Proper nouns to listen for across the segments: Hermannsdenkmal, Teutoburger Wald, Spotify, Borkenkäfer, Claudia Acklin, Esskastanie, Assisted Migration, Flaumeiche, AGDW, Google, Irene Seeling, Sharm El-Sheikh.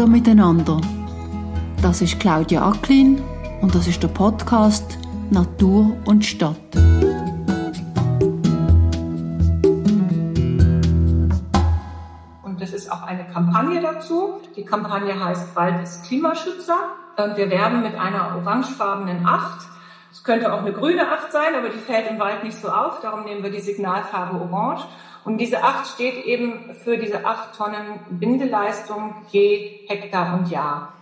Hallo miteinander. Das ist Claudia Acklin und das ist der Podcast Natur und Stadt. Und es ist auch eine Kampagne dazu. Die Kampagne heißt Wald ist Klimaschützer. Wir werben mit einer orangefarbenen 8. Es könnte auch eine grüne 8 sein, aber die fällt im Wald nicht so auf. Darum nehmen wir die Signalfarbe Orange. Und diese 8 steht eben für diese 8 Tonnen Bindeleistung je Hektar und Jahr.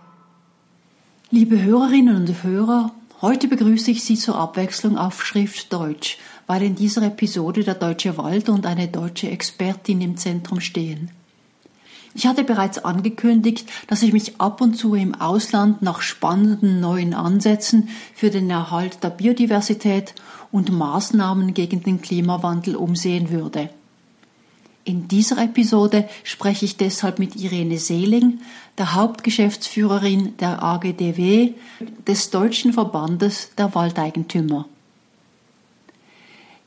Liebe Hörerinnen und Hörer, heute begrüße ich Sie zur Abwechslung auf Schriftdeutsch, weil in dieser Episode der Deutsche Wald und eine deutsche Expertin im Zentrum stehen. Ich hatte bereits angekündigt, dass ich mich ab und zu im Ausland nach spannenden neuen Ansätzen für den Erhalt der Biodiversität und Maßnahmen gegen den Klimawandel umsehen würde. In dieser Episode spreche ich deshalb mit Irene Seeling, der Hauptgeschäftsführerin der AGDW, des Deutschen Verbandes der Waldeigentümer.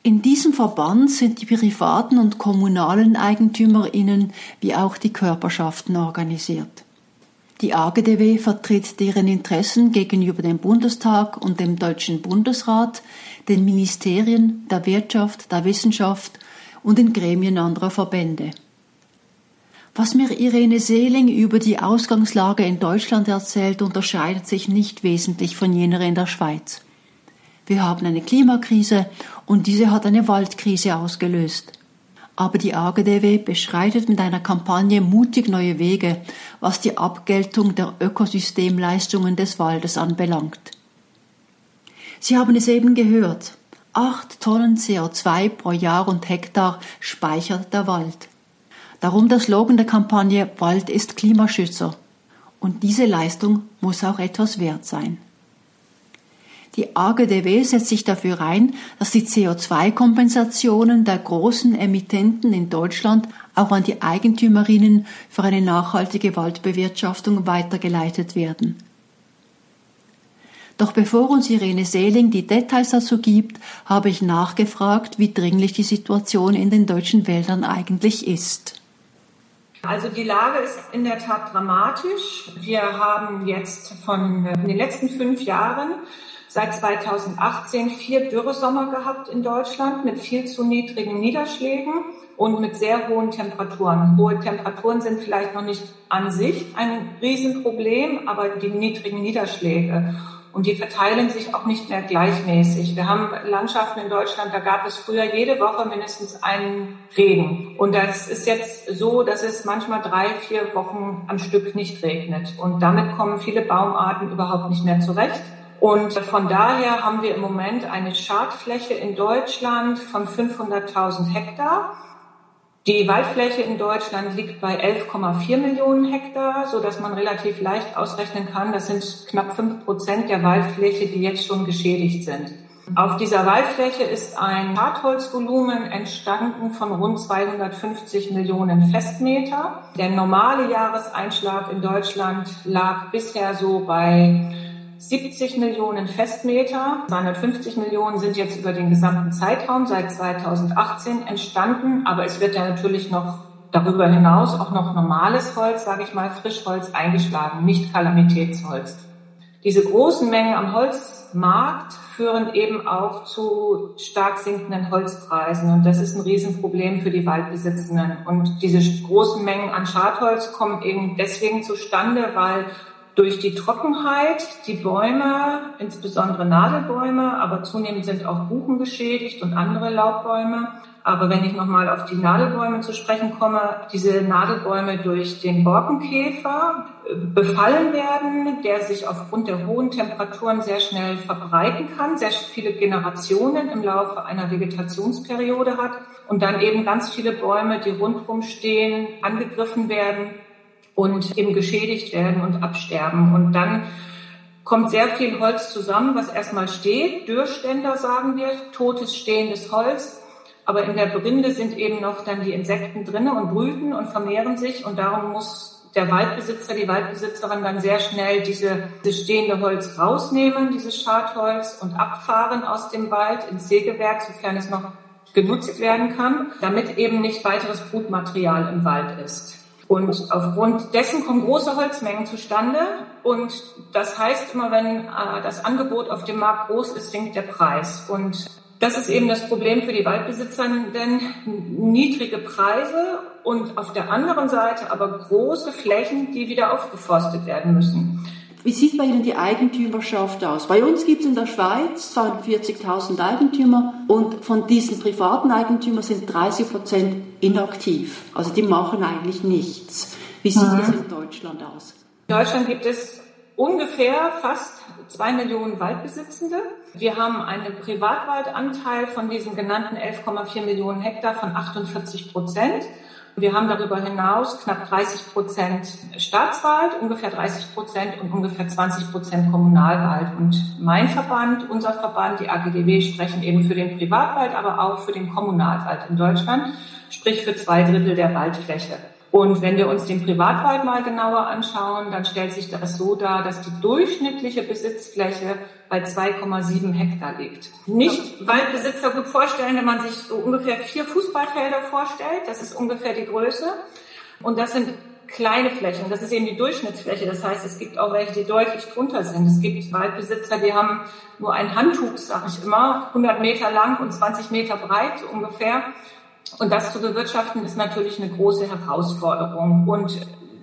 In diesem Verband sind die privaten und kommunalen EigentümerInnen wie auch die Körperschaften organisiert. Die AGDW vertritt deren Interessen gegenüber dem Bundestag und dem Deutschen Bundesrat, den Ministerien, der Wirtschaft, der Wissenschaft und in Gremien anderer Verbände. Was mir Irene Seeling über die Ausgangslage in Deutschland erzählt, unterscheidet sich nicht wesentlich von jener in der Schweiz. Wir haben eine Klimakrise und diese hat eine Waldkrise ausgelöst. Aber die AGDW beschreitet mit einer Kampagne mutig neue Wege, was die Abgeltung der Ökosystemleistungen des Waldes anbelangt. Sie haben es eben gehört. 8 Tonnen CO2 pro Jahr und Hektar speichert der Wald. Darum der Slogan der Kampagne Wald ist Klimaschützer. Und diese Leistung muss auch etwas wert sein. Die AGDW setzt sich dafür ein, dass die CO2-Kompensationen der großen Emittenten in Deutschland auch an die Eigentümerinnen für eine nachhaltige Waldbewirtschaftung weitergeleitet werden. Doch bevor uns Irene Seeling die Details dazu gibt, habe ich nachgefragt, wie dringlich die Situation in den deutschen Wäldern eigentlich ist. Also die Lage ist in der Tat dramatisch. Wir haben jetzt in den letzten 5 Jahren seit 2018 4 Dürresommer gehabt in Deutschland mit viel zu niedrigen Niederschlägen und mit sehr hohen Temperaturen. Hohe Temperaturen sind vielleicht noch nicht an sich ein Riesenproblem, aber die niedrigen Niederschläge. Und die verteilen sich auch nicht mehr gleichmäßig. Wir haben Landschaften in Deutschland, da gab es früher jede Woche mindestens einen Regen. Und das ist jetzt so, dass es manchmal 3-4 Wochen am Stück nicht regnet. Und damit kommen viele Baumarten überhaupt nicht mehr zurecht. Und von daher haben wir im Moment eine Schadfläche in Deutschland von 500.000 Hektar. Die Waldfläche in Deutschland liegt bei 11,4 Millionen Hektar, so dass man relativ leicht ausrechnen kann, das sind knapp 5% der Waldfläche, die jetzt schon geschädigt sind. Auf dieser Waldfläche ist ein Schadholzvolumen entstanden von rund 250 Millionen Festmeter. Der normale Jahreseinschlag in Deutschland lag bisher so bei 70 Millionen Festmeter, 250 Millionen sind jetzt über den gesamten Zeitraum seit 2018 entstanden, aber es wird ja natürlich noch darüber hinaus auch noch normales Holz, sage ich mal, Frischholz eingeschlagen, nicht Kalamitätsholz. Diese großen Mengen am Holzmarkt führen eben auch zu stark sinkenden Holzpreisen und das ist ein Riesenproblem für die Waldbesitzenden. Und diese großen Mengen an Schadholz kommen eben deswegen zustande, weil durch die Trockenheit die Bäume, insbesondere Nadelbäume, aber zunehmend sind auch Buchen geschädigt und andere Laubbäume. Aber wenn ich nochmal auf die Nadelbäume zu sprechen komme, diese Nadelbäume durch den Borkenkäfer befallen werden, der sich aufgrund der hohen Temperaturen sehr schnell verbreiten kann, sehr viele Generationen im Laufe einer Vegetationsperiode hat und dann eben ganz viele Bäume, die rundherum stehen, angegriffen werden und eben geschädigt werden und absterben. Und dann kommt sehr viel Holz zusammen, was erstmal steht. Dürrständer, sagen wir, totes, stehendes Holz. Aber in der Rinde sind eben noch dann die Insekten drin und brüten und vermehren sich. Und darum muss der Waldbesitzer, die Waldbesitzerin dann sehr schnell dieses stehende Holz rausnehmen, dieses Schadholz, und abfahren aus dem Wald ins Sägewerk, sofern es noch genutzt werden kann, damit eben nicht weiteres Brutmaterial im Wald ist. Und aufgrund dessen kommen große Holzmengen zustande. Und das heißt, immer wenn das Angebot auf dem Markt groß ist, sinkt der Preis. Und das ist eben das Problem für die Waldbesitzer, denn niedrige Preise und auf der anderen Seite aber große Flächen, die wieder aufgeforstet werden müssen. Wie sieht bei Ihnen die Eigentümerschaft aus? Bei uns gibt es in der Schweiz 42.000 Eigentümer und von diesen privaten Eigentümern sind 30% inaktiv. Also die machen eigentlich nichts. Wie sieht das in Deutschland aus? In Deutschland gibt es ungefähr fast 2 Millionen Waldbesitzende. Wir haben einen Privatwaldanteil von diesen genannten 11,4 Millionen Hektar von 48%. Wir haben darüber hinaus knapp 30% Staatswald, ungefähr 30% und ungefähr 20% Kommunalwald. Und mein Verband, unser Verband, die AGDW, sprechen eben für den Privatwald, aber auch für den Kommunalwald in Deutschland, sprich für 2/3 der Waldfläche. Und wenn wir uns den Privatwald mal genauer anschauen, dann stellt sich das so dar, dass die durchschnittliche Besitzfläche bei 2,7 Hektar liegt. Nicht Waldbesitzer gut vorstellen, wenn man sich so ungefähr 4 Fußballfelder vorstellt. Das ist ungefähr die Größe. Und das sind kleine Flächen. Das ist eben die Durchschnittsfläche. Das heißt, es gibt auch welche, die deutlich drunter sind. Es gibt Waldbesitzer, die haben nur ein Handtuch, sag ich immer, 100 Meter lang und 20 Meter breit, so ungefähr. Und das zu bewirtschaften ist natürlich eine große Herausforderung. Und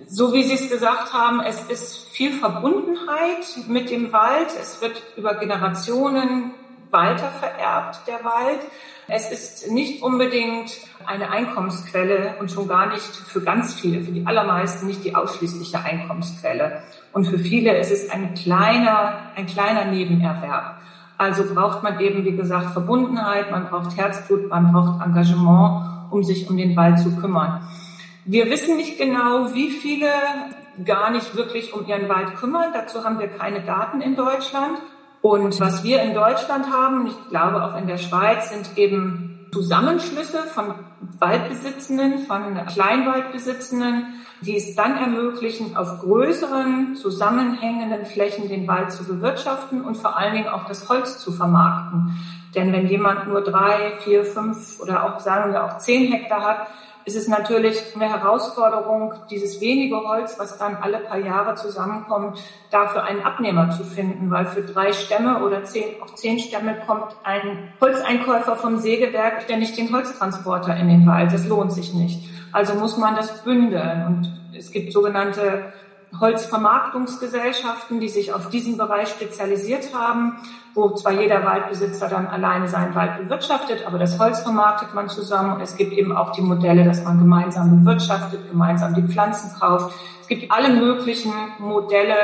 so wie Sie es gesagt haben, es ist viel Verbundenheit mit dem Wald. Es wird über Generationen weiter vererbt, der Wald. Es ist nicht unbedingt eine Einkommensquelle und schon gar nicht für ganz viele, für die allermeisten nicht die ausschließliche Einkommensquelle. Und für viele ist es ein kleiner Nebenerwerb. Also braucht man eben, wie gesagt, Verbundenheit, man braucht Herzblut, man braucht Engagement, um sich um den Wald zu kümmern. Wir wissen nicht genau, wie viele gar nicht wirklich um ihren Wald kümmern. Dazu haben wir keine Daten in Deutschland. Und was wir in Deutschland haben, ich glaube auch in der Schweiz, sind eben Zusammenschlüsse von Waldbesitzenden, von Kleinwaldbesitzenden, die es dann ermöglichen, auf größeren, zusammenhängenden Flächen den Wald zu bewirtschaften und vor allen Dingen auch das Holz zu vermarkten. Denn wenn jemand nur 3, 4, 5 oder auch, sagen wir, auch 10 Hektar hat, ist es natürlich eine Herausforderung, dieses wenige Holz, was dann alle paar Jahre zusammenkommt, dafür einen Abnehmer zu finden. Weil für 3 Stämme oder 10 Stämme kommt ein Holzeinkäufer vom Sägewerk ständig den Holztransporter in den Wald. Das lohnt sich nicht. Also muss man das bündeln. Und es gibt sogenannte Holzvermarktungsgesellschaften, die sich auf diesen Bereich spezialisiert haben, wo zwar jeder Waldbesitzer dann alleine seinen Wald bewirtschaftet, aber das Holz vermarktet man zusammen. Und es gibt eben auch die Modelle, dass man gemeinsam bewirtschaftet, gemeinsam die Pflanzen kauft. Es gibt alle möglichen Modelle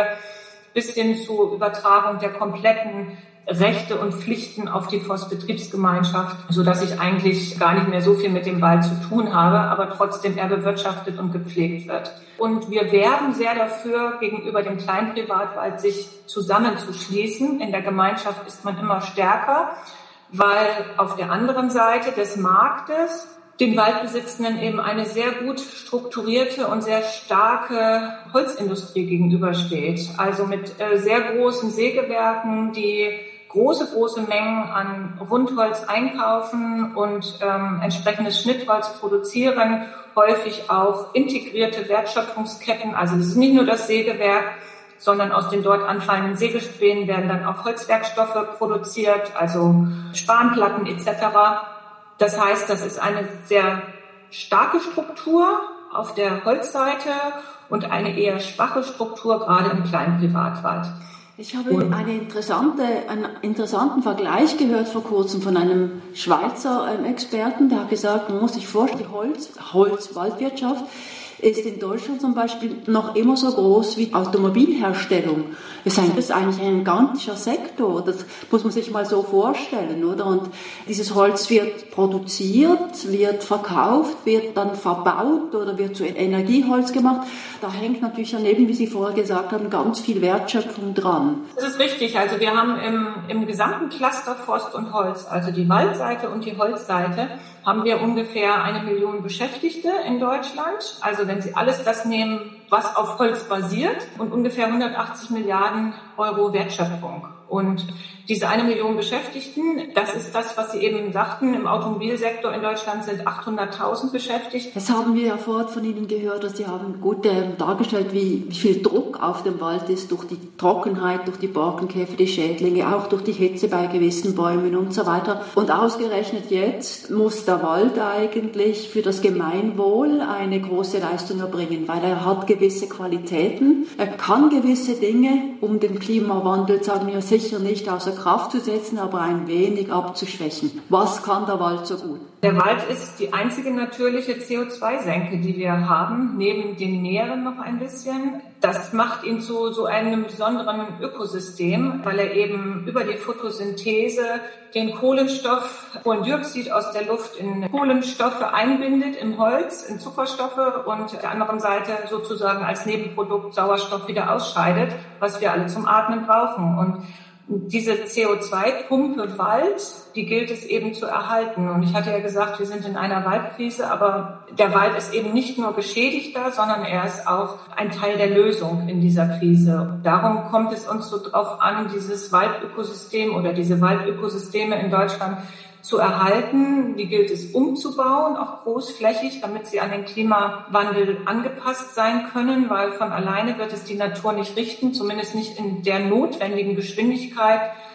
bis hin zur Übertragung der kompletten Rechte und Pflichten auf die Forstbetriebsgemeinschaft, sodass ich eigentlich gar nicht mehr so viel mit dem Wald zu tun habe, aber trotzdem er bewirtschaftet und gepflegt wird. Und wir werben sehr dafür, gegenüber dem kleinen Privatwald sich zusammenzuschließen. In der Gemeinschaft ist man immer stärker, weil auf der anderen Seite des Marktes den Waldbesitzenden eben eine sehr gut strukturierte und sehr starke Holzindustrie gegenübersteht. Also mit sehr großen Sägewerken, die große Mengen an Rundholz einkaufen und entsprechendes Schnittholz produzieren, häufig auch integrierte Wertschöpfungsketten. Also es ist nicht nur das Sägewerk, sondern aus den dort anfallenden Sägespänen werden dann auch Holzwerkstoffe produziert, also Spanplatten etc. Das heißt, das ist eine sehr starke Struktur auf der Holzseite und eine eher schwache Struktur, gerade im kleinen Privatwald. Ich habe einen interessanten Vergleich gehört vor kurzem von einem Schweizer Experten, der hat gesagt, man muss sich vorstellen, Holzwaldwirtschaft ist in Deutschland zum Beispiel noch immer so groß wie Automobilherstellung. Das ist eigentlich ein gigantischer Sektor, das muss man sich mal so vorstellen, oder? Und dieses Holz wird produziert, wird verkauft, wird dann verbaut oder wird zu Energieholz gemacht. Da hängt natürlich daneben, wie Sie vorher gesagt haben, ganz viel Wertschöpfung dran. Das ist richtig, also wir haben im gesamten Cluster Forst und Holz, also die Waldseite und die Holzseite, haben wir ungefähr 1 Million Beschäftigte in Deutschland. Also wenn Sie alles das nehmen, was auf Holz basiert und ungefähr 180 Milliarden Euro Wertschöpfung. Und diese 1 Million Beschäftigten, das ist das, was Sie eben sagten, im Automobilsektor in Deutschland sind 800.000 beschäftigt. Das haben wir ja vor Ort von Ihnen gehört, dass Sie haben gut dargestellt, wie viel Druck auf dem Wald ist durch die Trockenheit, durch die Borkenkäfer, die Schädlinge, auch durch die Hitze bei gewissen Bäumen und so weiter. Und ausgerechnet jetzt muss der Wald eigentlich für das Gemeinwohl eine große Leistung erbringen, weil er hat gewisse Qualitäten, er kann gewisse Dinge, um den Klimawandel, sagen wir, sicher nicht außer Kraft zu setzen, aber ein wenig abzuschwächen. Was kann der Wald so gut? Der Wald ist die einzige natürliche CO2-Senke, die wir haben, neben den Meeren noch ein bisschen. Das macht ihn zu so einem besonderen Ökosystem, weil er eben über die Photosynthese den Kohlenstoff, Kohlendioxid aus der Luft in Kohlenstoffe einbindet, im Holz, in Zuckerstoffe und auf der anderen Seite sozusagen als Nebenprodukt Sauerstoff wieder ausscheidet, was wir alle zum Atmen brauchen. Und diese CO2-Pumpe Wald, die gilt es eben zu erhalten. Und ich hatte ja gesagt, wir sind in einer Waldkrise, aber der Wald ist eben nicht nur Geschädigter, sondern er ist auch ein Teil der Lösung in dieser Krise. Darum kommt es uns so drauf an, dieses Waldökosystem oder diese Waldökosysteme in Deutschland zu erhalten. Die gilt es umzubauen, auch großflächig, damit sie an den Klimawandel angepasst sein können, weil von alleine wird es die Natur nicht richten, zumindest nicht in der notwendigen Geschwindigkeit,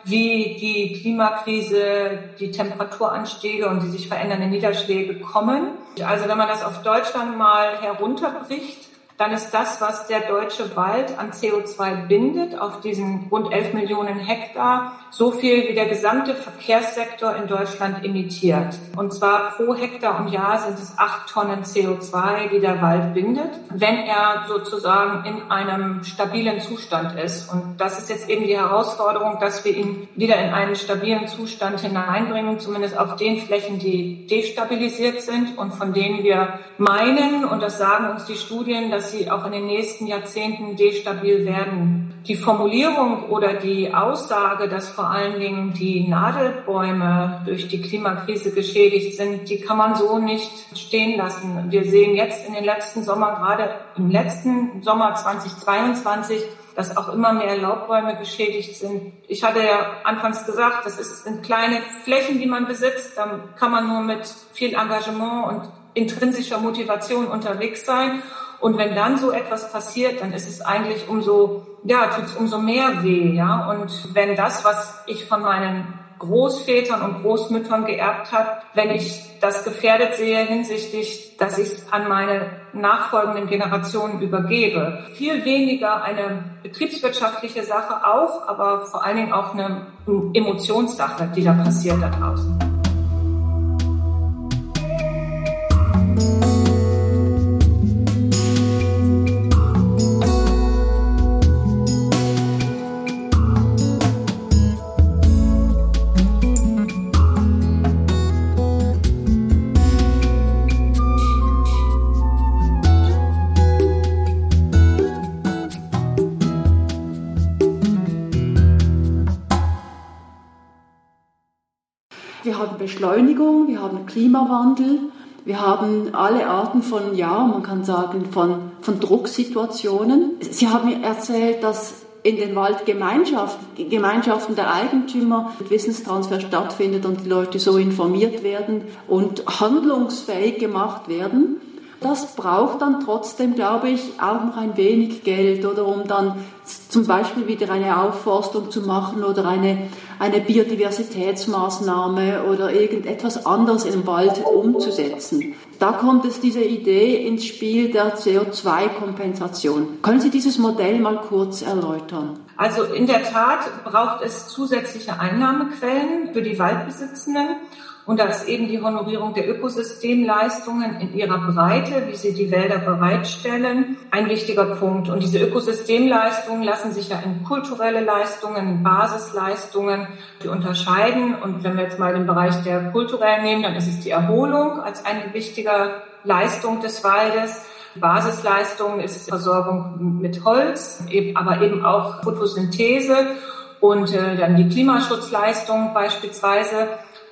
wie die Klimakrise, die Temperaturanstiege und die sich verändernden Niederschläge kommen. Also wenn man das auf Deutschland mal herunterbricht, dann ist das, was der deutsche Wald an CO2 bindet, auf diesen rund 11 Millionen Hektar, so viel wie der gesamte Verkehrssektor in Deutschland emittiert. Und zwar pro Hektar und Jahr sind es 8 Tonnen CO2, die der Wald bindet, wenn er sozusagen in einem stabilen Zustand ist. Und das ist jetzt eben die Herausforderung, dass wir ihn wieder in einen stabilen Zustand hineinbringen, zumindest auf den Flächen, die destabilisiert sind und von denen wir meinen, und das sagen uns die Studien, dass sie auch in den nächsten Jahrzehnten destabil werden. Die Formulierung oder die Aussage, dass vor allen Dingen die Nadelbäume durch die Klimakrise geschädigt sind, die kann man so nicht stehen lassen. Wir sehen jetzt in den letzten Sommer, gerade im letzten Sommer 2022, dass auch immer mehr Laubbäume geschädigt sind. Ich hatte ja anfangs gesagt, das sind kleine Flächen, die man besitzt. Dann kann man nur mit viel Engagement und intrinsischer Motivation unterwegs sein. Und wenn dann so etwas passiert, dann ist es eigentlich tut's umso mehr weh, ja. Und wenn das, was ich von meinen Großvätern und Großmüttern geerbt habe, wenn ich das gefährdet sehe hinsichtlich, dass ich es an meine nachfolgenden Generationen übergebe. Viel weniger eine betriebswirtschaftliche Sache auch, aber vor allen Dingen auch eine Emotionssache, die da passiert da draußen. Wir haben Beschleunigung, wir haben Klimawandel, wir haben alle Arten von, man kann sagen, von Drucksituationen. Sie haben mir erzählt, dass in den Waldgemeinschaften der Eigentümer Wissenstransfer stattfindet und die Leute so informiert werden und handlungsfähig gemacht werden. Das braucht dann trotzdem, glaube ich, auch noch ein wenig Geld, oder um dann zum Beispiel wieder eine Aufforstung zu machen oder eine Biodiversitätsmaßnahme oder irgendetwas anderes im Wald umzusetzen. Da kommt es diese Idee ins Spiel der CO2-Kompensation. Können Sie dieses Modell mal kurz erläutern? Also in der Tat braucht es zusätzliche Einnahmequellen für die Waldbesitzenden. Und da ist eben die Honorierung der Ökosystemleistungen in ihrer Breite, wie sie die Wälder bereitstellen, ein wichtiger Punkt. Und diese Ökosystemleistungen lassen sich ja in kulturelle Leistungen, Basisleistungen unterscheiden. Und wenn wir jetzt mal den Bereich der kulturellen nehmen, dann ist es die Erholung als eine wichtige Leistung des Waldes. Basisleistung ist Versorgung mit Holz, aber eben auch Photosynthese und dann die Klimaschutzleistung beispielsweise.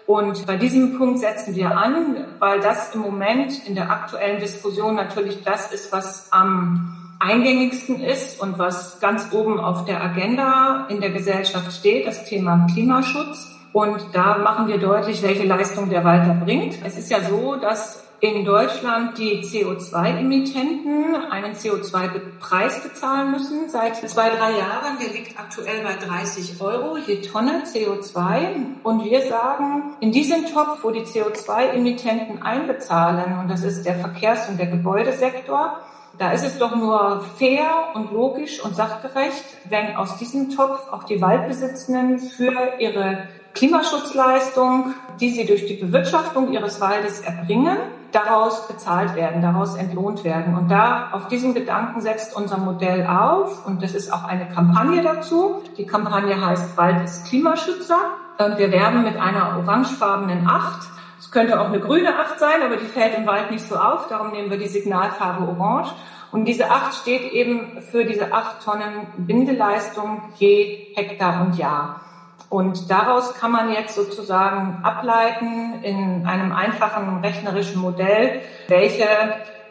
Und bei diesem Punkt setzen wir an, weil das im Moment in der aktuellen Diskussion natürlich das ist, was am eingängigsten ist und was ganz oben auf der Agenda in der Gesellschaft steht, das Thema Klimaschutz. Und da machen wir deutlich, welche Leistung der Wald erbringt. Es ist ja so, dass in Deutschland die CO2-Emittenten einen CO2-Preis bezahlen müssen seit 2-3 Jahren. Der liegt aktuell bei 30 Euro je Tonne CO2. Und wir sagen, in diesem Topf, wo die CO2-Emittenten einbezahlen, und das ist der Verkehrs- und der Gebäudesektor, da ist es doch nur fair und logisch und sachgerecht, wenn aus diesem Topf auch die Waldbesitzenden für ihre Klimaschutzleistung, die sie durch die Bewirtschaftung ihres Waldes erbringen, daraus bezahlt werden, daraus entlohnt werden. Und da auf diesen Gedanken setzt unser Modell auf. Und das ist auch eine Kampagne dazu. Die Kampagne heißt Wald ist Klimaschützer. Und wir werben mit einer orangefarbenen 8. Es könnte auch eine grüne 8 sein, aber die fällt im Wald nicht so auf. Darum nehmen wir die Signalfarbe orange. Und diese 8 steht eben für diese 8 Tonnen Bindeleistung je Hektar und Jahr. Und daraus kann man jetzt sozusagen ableiten in einem einfachen rechnerischen Modell, welche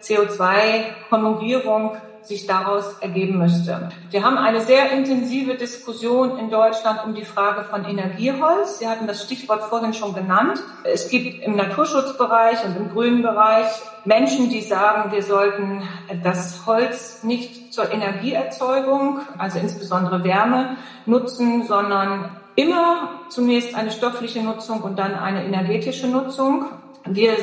CO2-Konjugierung sich daraus ergeben müsste. Wir haben eine sehr intensive Diskussion in Deutschland um die Frage von Energieholz. Sie hatten das Stichwort vorhin schon genannt. Es gibt im Naturschutzbereich und im grünen Bereich Menschen, die sagen, wir sollten das Holz nicht zur Energieerzeugung, also insbesondere Wärme, nutzen, sondern immer zunächst eine stoffliche Nutzung und dann eine energetische Nutzung. Wir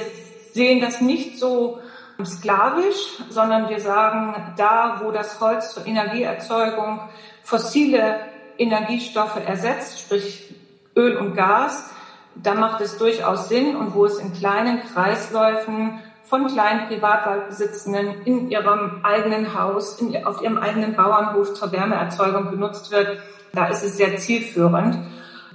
sehen das nicht so sklavisch, sondern wir sagen, da wo das Holz zur Energieerzeugung fossile Energiestoffe ersetzt, sprich Öl und Gas, da macht es durchaus Sinn, und wo es in kleinen Kreisläufen von kleinen Privatwaldbesitzenden in ihrem eigenen Haus, auf ihrem eigenen Bauernhof zur Wärmeerzeugung genutzt wird, da ist es sehr zielführend.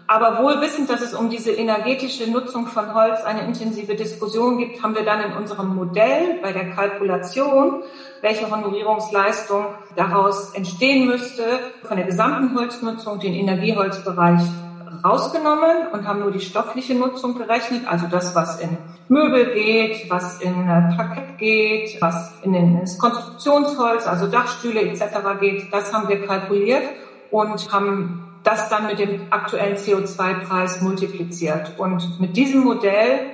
Aber wohl wissend, dass es um diese energetische Nutzung von Holz eine intensive Diskussion gibt, haben wir dann in unserem Modell bei der Kalkulation, welche Honorierungsleistung daraus entstehen müsste, von der gesamten Holznutzung den Energieholzbereich rausgenommen und haben nur die stoffliche Nutzung berechnet, also das, was in Möbel geht, was in Parkett geht, was in das Konstruktionsholz, also Dachstühle etc. geht, das haben wir kalkuliert und haben das dann mit dem aktuellen CO2-Preis multipliziert. Und mit diesem Modell,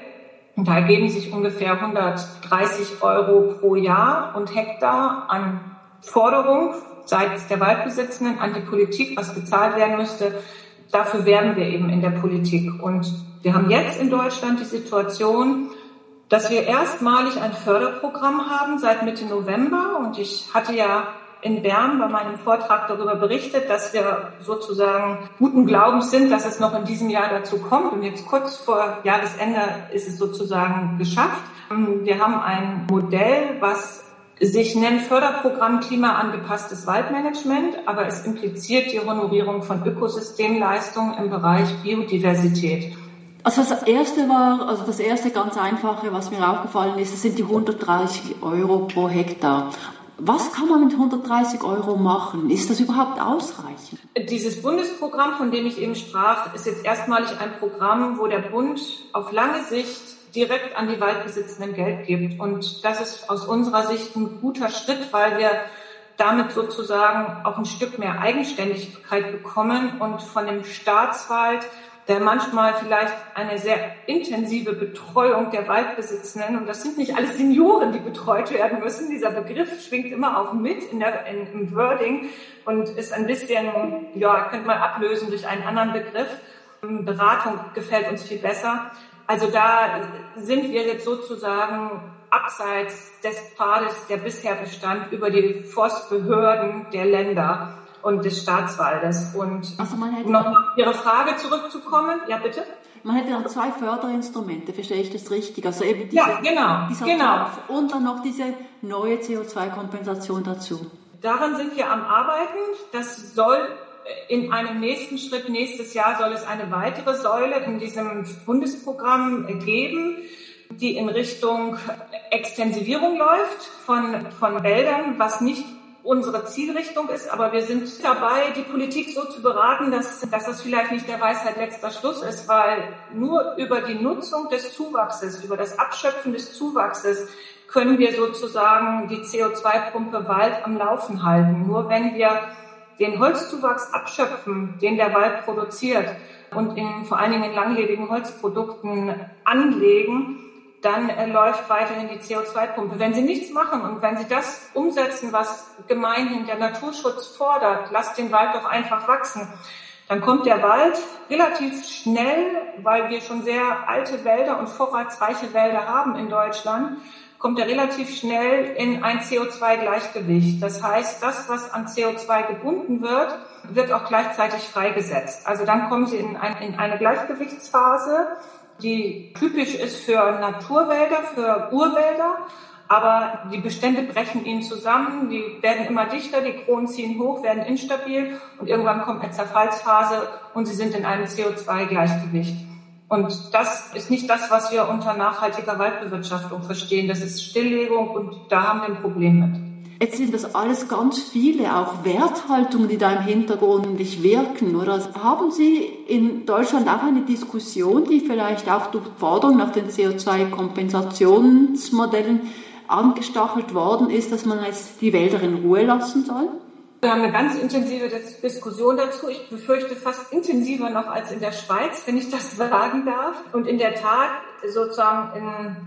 da ergeben sich ungefähr 130 Euro pro Jahr und Hektar an Forderung seitens der Waldbesitzenden an die Politik, was bezahlt werden müsste. Dafür werben wir eben in der Politik. Und wir haben jetzt in Deutschland die Situation, dass wir erstmalig ein Förderprogramm haben seit Mitte November. Und ich hatte ja in Bern bei meinem Vortrag darüber berichtet, dass wir sozusagen guten Glaubens sind, dass es noch in diesem Jahr dazu kommt. Und jetzt kurz vor Jahresende ist es sozusagen geschafft. Wir haben ein Modell, was sich nennt Förderprogramm Klimaangepasstes Waldmanagement, aber es impliziert die Honorierung von Ökosystemleistungen im Bereich Biodiversität. Also das erste ganz einfache, was mir aufgefallen ist, das sind die 130 Euro pro Hektar. Was kann man mit 130 Euro machen? Ist das überhaupt ausreichend? Dieses Bundesprogramm, von dem ich eben sprach, ist jetzt erstmalig ein Programm, wo der Bund auf lange Sicht direkt an die Waldbesitzenden Geld gibt. Und das ist aus unserer Sicht ein guter Schritt, weil wir damit sozusagen auch ein Stück mehr Eigenständigkeit bekommen und von dem Staatswald, der manchmal vielleicht eine sehr intensive Betreuung der Waldbesitzenden, und das sind nicht alles Senioren, die betreut werden müssen, dieser Begriff schwingt immer auch mit im Wording und ist ein bisschen, ja, könnte man ablösen durch einen anderen Begriff. Beratung gefällt uns viel besser. Also da sind wir jetzt sozusagen abseits des Pfades, der bisher bestand, über die Forstbehörden der Länder und des Staatswaldes. Und also um noch auf Ihre Frage zurückzukommen, ja bitte? Man hätte dann 2 Förderinstrumente, verstehe ich das richtig? Also eben diese, ja, genau. Und dann noch diese neue CO2-Kompensation dazu. Daran sind wir am Arbeiten. Das soll in einem nächsten Schritt, nächstes Jahr soll es eine weitere Säule in diesem Bundesprogramm geben, die in Richtung Extensivierung läuft von Wäldern, was nicht unsere Zielrichtung ist, aber wir sind dabei, die Politik so zu beraten, dass das vielleicht nicht der Weisheit letzter Schluss ist, weil nur über die Nutzung des Zuwachses, über das Abschöpfen des Zuwachses können wir sozusagen die CO2-Pumpe Wald am Laufen halten. Nur wenn wir den Holzzuwachs abschöpfen, den der Wald produziert und vor allen Dingen in langlebigen Holzprodukten anlegen, dann läuft weiterhin die CO2-Pumpe. Wenn Sie nichts machen und wenn Sie das umsetzen, was gemeinhin der Naturschutz fordert, lasst den Wald doch einfach wachsen, dann kommt der Wald relativ schnell, weil wir schon sehr alte Wälder und vorratsreiche Wälder haben in Deutschland, kommt er relativ schnell in ein CO2-Gleichgewicht. Das heißt, das, was an CO2 gebunden wird, wird auch gleichzeitig freigesetzt. Also dann kommen Sie in eine Gleichgewichtsphase, die typisch ist für Naturwälder, für Urwälder, aber die Bestände brechen ihnen zusammen, die werden immer dichter, die Kronen ziehen hoch, werden instabil und irgendwann kommt eine Zerfallsphase und sie sind in einem CO2-Gleichgewicht. Und das ist nicht das, was wir unter nachhaltiger Waldbewirtschaftung verstehen. Das ist Stilllegung und da haben wir ein Problem mit. Jetzt sind das alles ganz viele, auch Werthaltungen, die da im Hintergrund nicht wirken, oder? Haben Sie in Deutschland auch eine Diskussion, die vielleicht auch durch Forderung nach den CO2-Kompensationsmodellen angestachelt worden ist, dass man jetzt die Wälder in Ruhe lassen soll? Wir haben eine ganz intensive Diskussion dazu. Ich befürchte fast intensiver noch als in der Schweiz, wenn ich das sagen darf. Und in der Tat sozusagen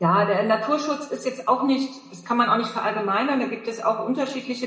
der Naturschutz ist jetzt auch nicht, das kann man auch nicht verallgemeinern, da gibt es auch unterschiedliche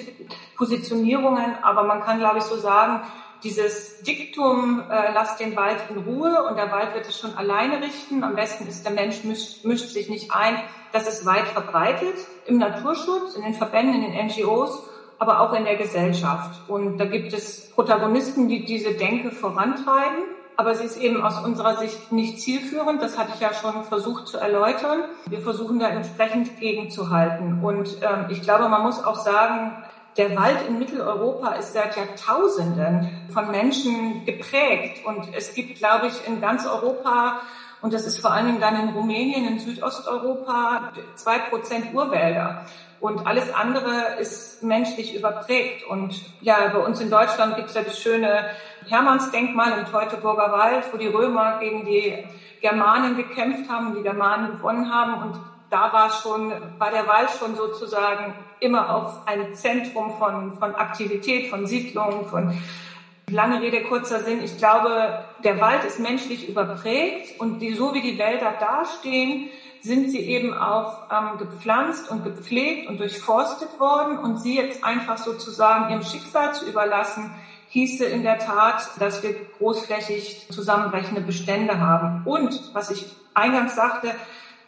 Positionierungen, aber man kann, glaube ich, so sagen, dieses Diktum, lasst den Wald in Ruhe und der Wald wird es schon alleine richten, am besten ist der Mensch, mischt sich nicht ein, das ist weit verbreitet im Naturschutz, in den Verbänden, in den NGOs, aber auch in der Gesellschaft. Und da gibt es Protagonisten, die diese Denke vorantreiben. Aber sie ist eben aus unserer Sicht nicht zielführend. Das hatte ich ja schon versucht zu erläutern. Wir versuchen da entsprechend gegenzuhalten. Und ich glaube, man muss auch sagen, der Wald in Mitteleuropa ist seit Jahrtausenden von Menschen geprägt. Und es gibt, glaube ich, in ganz Europa, und das ist vor allen Dingen dann in Rumänien, in Südosteuropa, 2% Urwälder. Und alles andere ist menschlich überprägt. Und ja, bei uns in Deutschland gibt es ja das schöne Hermannsdenkmal im Teutoburger Wald, wo die Römer gegen die Germanen gekämpft haben, die Germanen gewonnen haben. Und da war der Wald schon sozusagen immer auch ein Zentrum von Aktivität, von Siedlungen, von... Lange Rede, kurzer Sinn. Ich glaube, der Wald ist menschlich überprägt und so wie die Wälder dastehen, sind sie eben auch gepflanzt und gepflegt und durchforstet worden und sie jetzt einfach sozusagen ihrem Schicksal zu überlassen, hieße in der Tat, dass wir großflächig zusammenbrechende Bestände haben. Und, was ich eingangs sagte,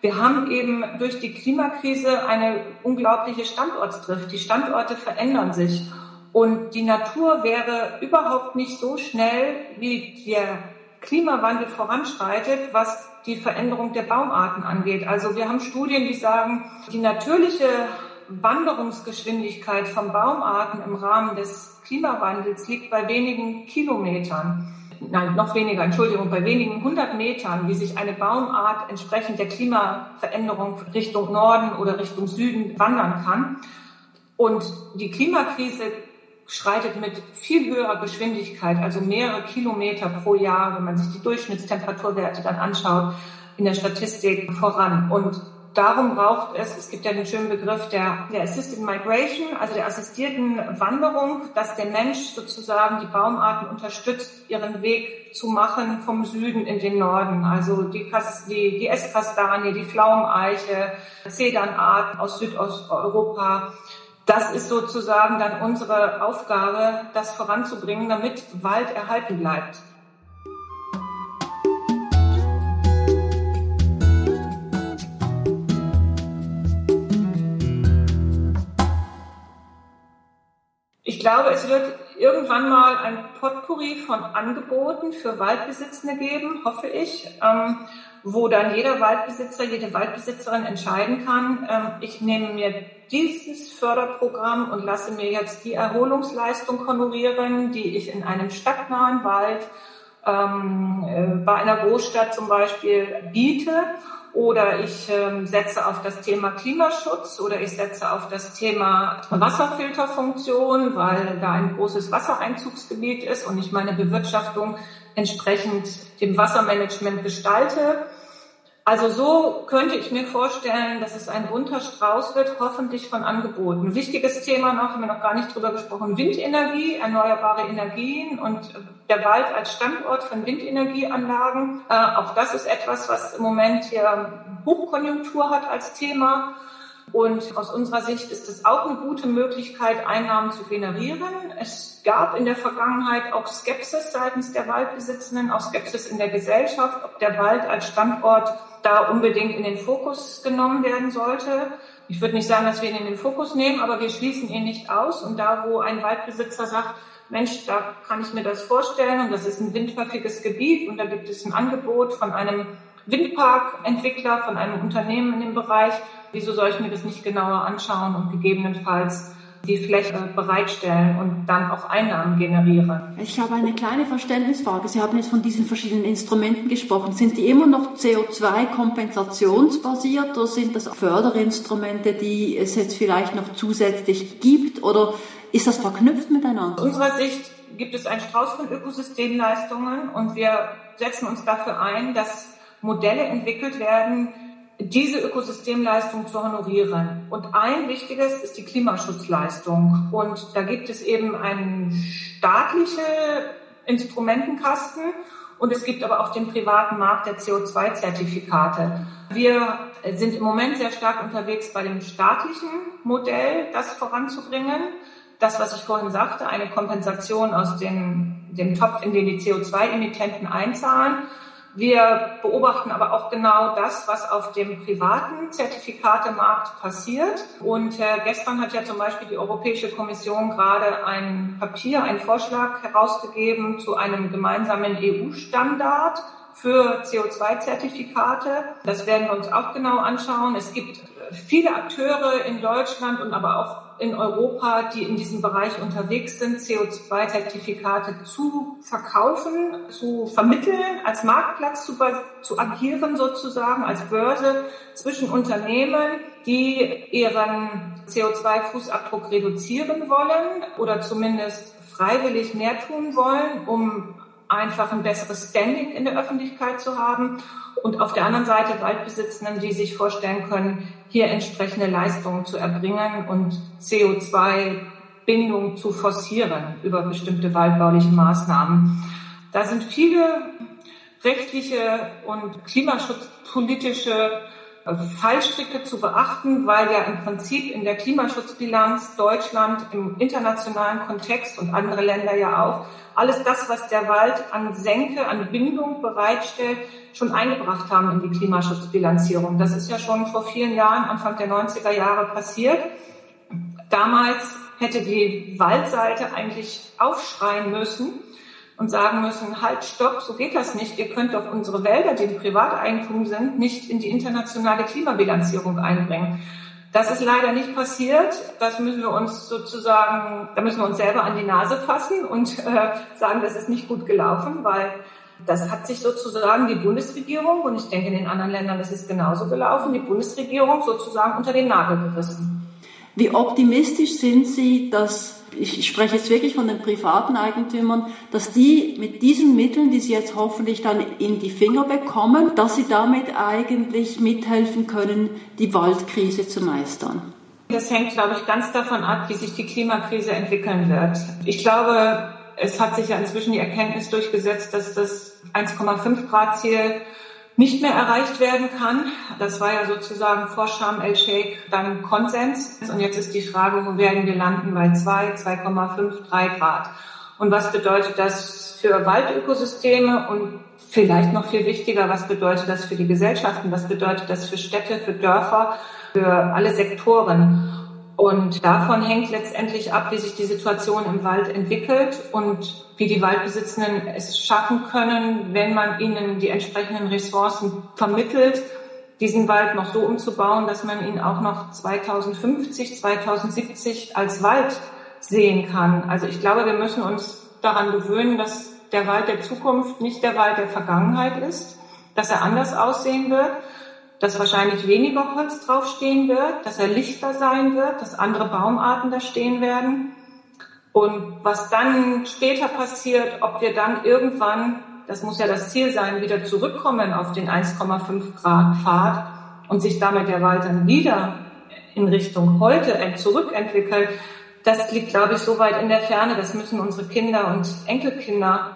wir haben eben durch die Klimakrise eine unglaubliche Standortsdrift. Die Standorte verändern sich. Und die Natur wäre überhaupt nicht so schnell, wie der Klimawandel voranschreitet, was die Veränderung der Baumarten angeht. Also wir haben Studien, die sagen, die natürliche Wanderungsgeschwindigkeit von Baumarten im Rahmen des Klimawandels liegt bei wenigen Kilometern. Nein, noch weniger, Entschuldigung, bei wenigen 100 Metern, wie sich eine Baumart entsprechend der Klimaveränderung Richtung Norden oder Richtung Süden wandern kann. Und die Klimakrise schreitet mit viel höherer Geschwindigkeit, also mehrere Kilometer pro Jahr, wenn man sich die Durchschnittstemperaturwerte dann anschaut, in der Statistik voran. Und darum braucht es gibt ja den schönen Begriff der Assisted Migration, also der assistierten Wanderung, dass der Mensch sozusagen die Baumarten unterstützt, ihren Weg zu machen vom Süden in den Norden. Also die Esskastanie, die Flaumeiche, Zedernarten aus Südosteuropa. Das ist sozusagen dann unsere Aufgabe, das voranzubringen, damit Wald erhalten bleibt. Ich glaube, es wird irgendwann mal ein Potpourri von Angeboten für Waldbesitzende geben, hoffe ich, wo dann jeder Waldbesitzer, jede Waldbesitzerin entscheiden kann, ich nehme mir dieses Förderprogramm und lasse mir jetzt die Erholungsleistung honorieren, die ich in einem stadtnahen Wald bei einer Großstadt zum Beispiel biete oder ich setze auf das Thema Klimaschutz oder ich setze auf das Thema Wasserfilterfunktion, weil da ein großes Wassereinzugsgebiet ist und ich meine Bewirtschaftung entsprechend dem Wassermanagement gestalte. Also so könnte ich mir vorstellen, dass es ein bunter Strauß wird, hoffentlich von Angeboten. Ein wichtiges Thema noch, haben wir noch gar nicht drüber gesprochen, Windenergie, erneuerbare Energien und der Wald als Standort von Windenergieanlagen. Auch das ist etwas, was im Moment hier Hochkonjunktur hat als Thema. Und aus unserer Sicht ist es auch eine gute Möglichkeit, Einnahmen zu generieren. Es gab in der Vergangenheit auch Skepsis seitens der Waldbesitzenden, auch Skepsis in der Gesellschaft, ob der Wald als Standort da unbedingt in den Fokus genommen werden sollte. Ich würde nicht sagen, dass wir ihn in den Fokus nehmen, aber wir schließen ihn nicht aus. Und da, wo ein Waldbesitzer sagt, Mensch, da kann ich mir das vorstellen und das ist ein windhöfiges Gebiet und da gibt es ein Angebot von einem Windparkentwickler, von einem Unternehmen in dem Bereich, wieso soll ich mir das nicht genauer anschauen und gegebenenfalls die Fläche bereitstellen und dann auch Einnahmen generieren? Ich habe eine kleine Verständnisfrage. Sie haben jetzt von diesen verschiedenen Instrumenten gesprochen. Sind die immer noch CO2-kompensationsbasiert oder sind das Förderinstrumente, die es jetzt vielleicht noch zusätzlich gibt? Oder ist das verknüpft miteinander? Aus unserer Sicht gibt es einen Strauß von Ökosystemleistungen und wir setzen uns dafür ein, dass Modelle entwickelt werden, diese Ökosystemleistung zu honorieren. Und ein wichtiges ist die Klimaschutzleistung. Und da gibt es eben einen staatlichen Instrumentenkasten und es gibt aber auch den privaten Markt der CO2-Zertifikate. Wir sind im Moment sehr stark unterwegs bei dem staatlichen Modell, das voranzubringen. Das, was ich vorhin sagte, eine Kompensation aus dem Topf, in den die CO2-Emittenten einzahlen. Wir beobachten aber auch genau das, was auf dem privaten Zertifikatemarkt passiert. Und gestern hat ja zum Beispiel die Europäische Kommission gerade ein Papier, einen Vorschlag herausgegeben zu einem gemeinsamen EU-Standard für CO2-Zertifikate. Das werden wir uns auch genau anschauen. Es gibt viele Akteure in Deutschland und aber auch in Europa, die in diesem Bereich unterwegs sind, CO2-Zertifikate zu verkaufen, zu vermitteln, als Marktplatz zu agieren sozusagen, als Börse zwischen Unternehmen, die ihren CO2-Fußabdruck reduzieren wollen oder zumindest freiwillig mehr tun wollen, um einfach ein besseres Standing in der Öffentlichkeit zu haben und auf der anderen Seite Waldbesitzenden, die sich vorstellen können, hier entsprechende Leistungen zu erbringen und CO2-Bindung zu forcieren über bestimmte waldbauliche Maßnahmen. Da sind viele rechtliche und klimaschutzpolitische Fallstricke zu beachten, weil ja im Prinzip in der Klimaschutzbilanz Deutschland im internationalen Kontext und andere Länder ja auch alles das, was der Wald an Senke, an Bindung bereitstellt, schon eingebracht haben in die Klimaschutzbilanzierung. Das ist ja schon vor vielen Jahren, Anfang der 90er Jahre passiert. Damals hätte die Waldseite eigentlich aufschreien müssen und sagen müssen, halt, stopp, so geht das nicht. Ihr könnt doch unsere Wälder, die im Privateigentum sind, nicht in die internationale Klimabilanzierung einbringen. Das ist leider nicht passiert. Das müssen wir uns sozusagen, da müssen wir uns selber an die Nase fassen und sagen, das ist nicht gut gelaufen, weil das hat sich sozusagen die Bundesregierung, und ich denke in den anderen Ländern ist es genauso gelaufen, die Bundesregierung sozusagen unter den Nagel gerissen. Wie optimistisch sind Sie, dass, ich spreche jetzt wirklich von den privaten Eigentümern, dass die mit diesen Mitteln, die sie jetzt hoffentlich dann in die Finger bekommen, dass sie damit eigentlich mithelfen können, die Waldkrise zu meistern? Das hängt, glaube ich, ganz davon ab, wie sich die Klimakrise entwickeln wird. Ich glaube, es hat sich ja inzwischen die Erkenntnis durchgesetzt, dass das 1,5-Grad-Ziel nicht mehr erreicht werden kann. Das war ja sozusagen vor Sharm El-Sheikh dann Konsens. Und jetzt ist die Frage, wo werden wir landen bei 2, 2,5, 3 Grad? Und was bedeutet das für Waldökosysteme? Und vielleicht noch viel wichtiger, was bedeutet das für die Gesellschaften? Was bedeutet das für Städte, für Dörfer, für alle Sektoren? Und davon hängt letztendlich ab, wie sich die Situation im Wald entwickelt und wie die Waldbesitzenden es schaffen können, wenn man ihnen die entsprechenden Ressourcen vermittelt, diesen Wald noch so umzubauen, dass man ihn auch noch 2050, 2070 als Wald sehen kann. Also ich glaube, wir müssen uns daran gewöhnen, dass der Wald der Zukunft nicht der Wald der Vergangenheit ist, dass er anders aussehen wird. dass wahrscheinlich weniger Holz draufstehen wird, dass er lichter sein wird, dass andere Baumarten da stehen werden. Und was dann später passiert, ob wir dann irgendwann, das muss ja das Ziel sein, wieder zurückkommen auf den 1,5 Grad Pfad und sich damit der Wald dann wieder in Richtung heute zurückentwickelt, das liegt, glaube ich, so weit in der Ferne. Das müssen unsere Kinder und Enkelkinder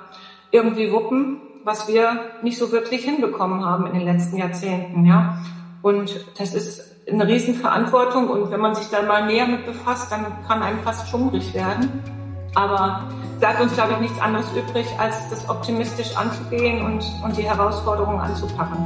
irgendwie wuppen, was wir nicht so wirklich hinbekommen haben in den letzten Jahrzehnten, ja. Und das ist eine Riesenverantwortung. Und wenn man sich dann mal näher mit befasst, dann kann einem fast schummrig werden. Aber bleibt uns, glaube ich, nichts anderes übrig, als das optimistisch anzugehen und die Herausforderungen anzupacken.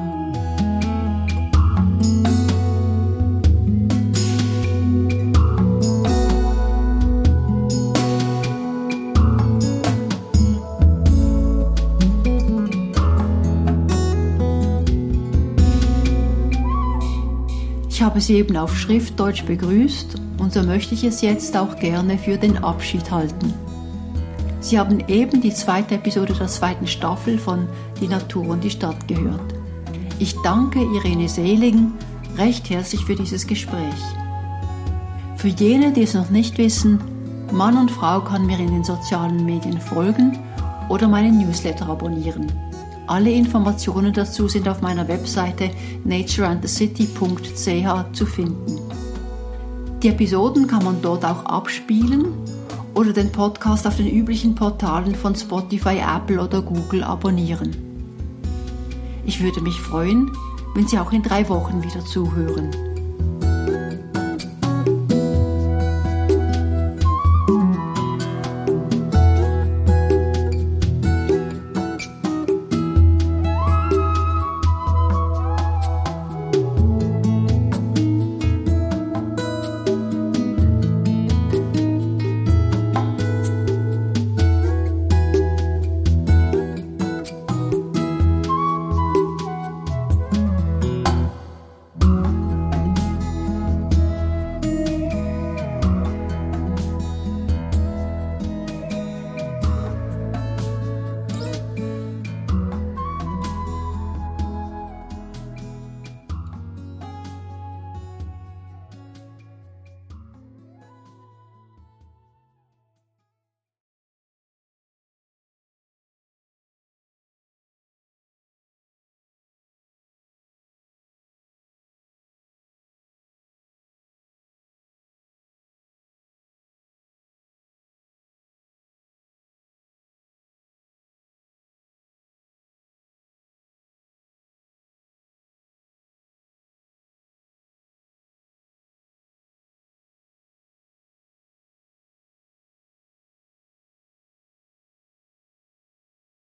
Ich habe Sie eben auf Schriftdeutsch begrüßt und so möchte ich es jetzt auch gerne für den Abschied halten. Sie haben eben die zweite Episode der zweiten Staffel von Die Natur und die Stadt gehört. Ich danke Irene Seeling recht herzlich für dieses Gespräch. Für jene, die es noch nicht wissen, Mann und Frau kann mir in den sozialen Medien folgen oder meinen Newsletter abonnieren. Alle Informationen dazu sind auf meiner Webseite natureandthecity.ch zu finden. Die Episoden kann man dort auch abspielen oder den Podcast auf den üblichen Portalen von Spotify, Apple oder Google abonnieren. Ich würde mich freuen, wenn Sie auch in 3 Wochen wieder zuhören.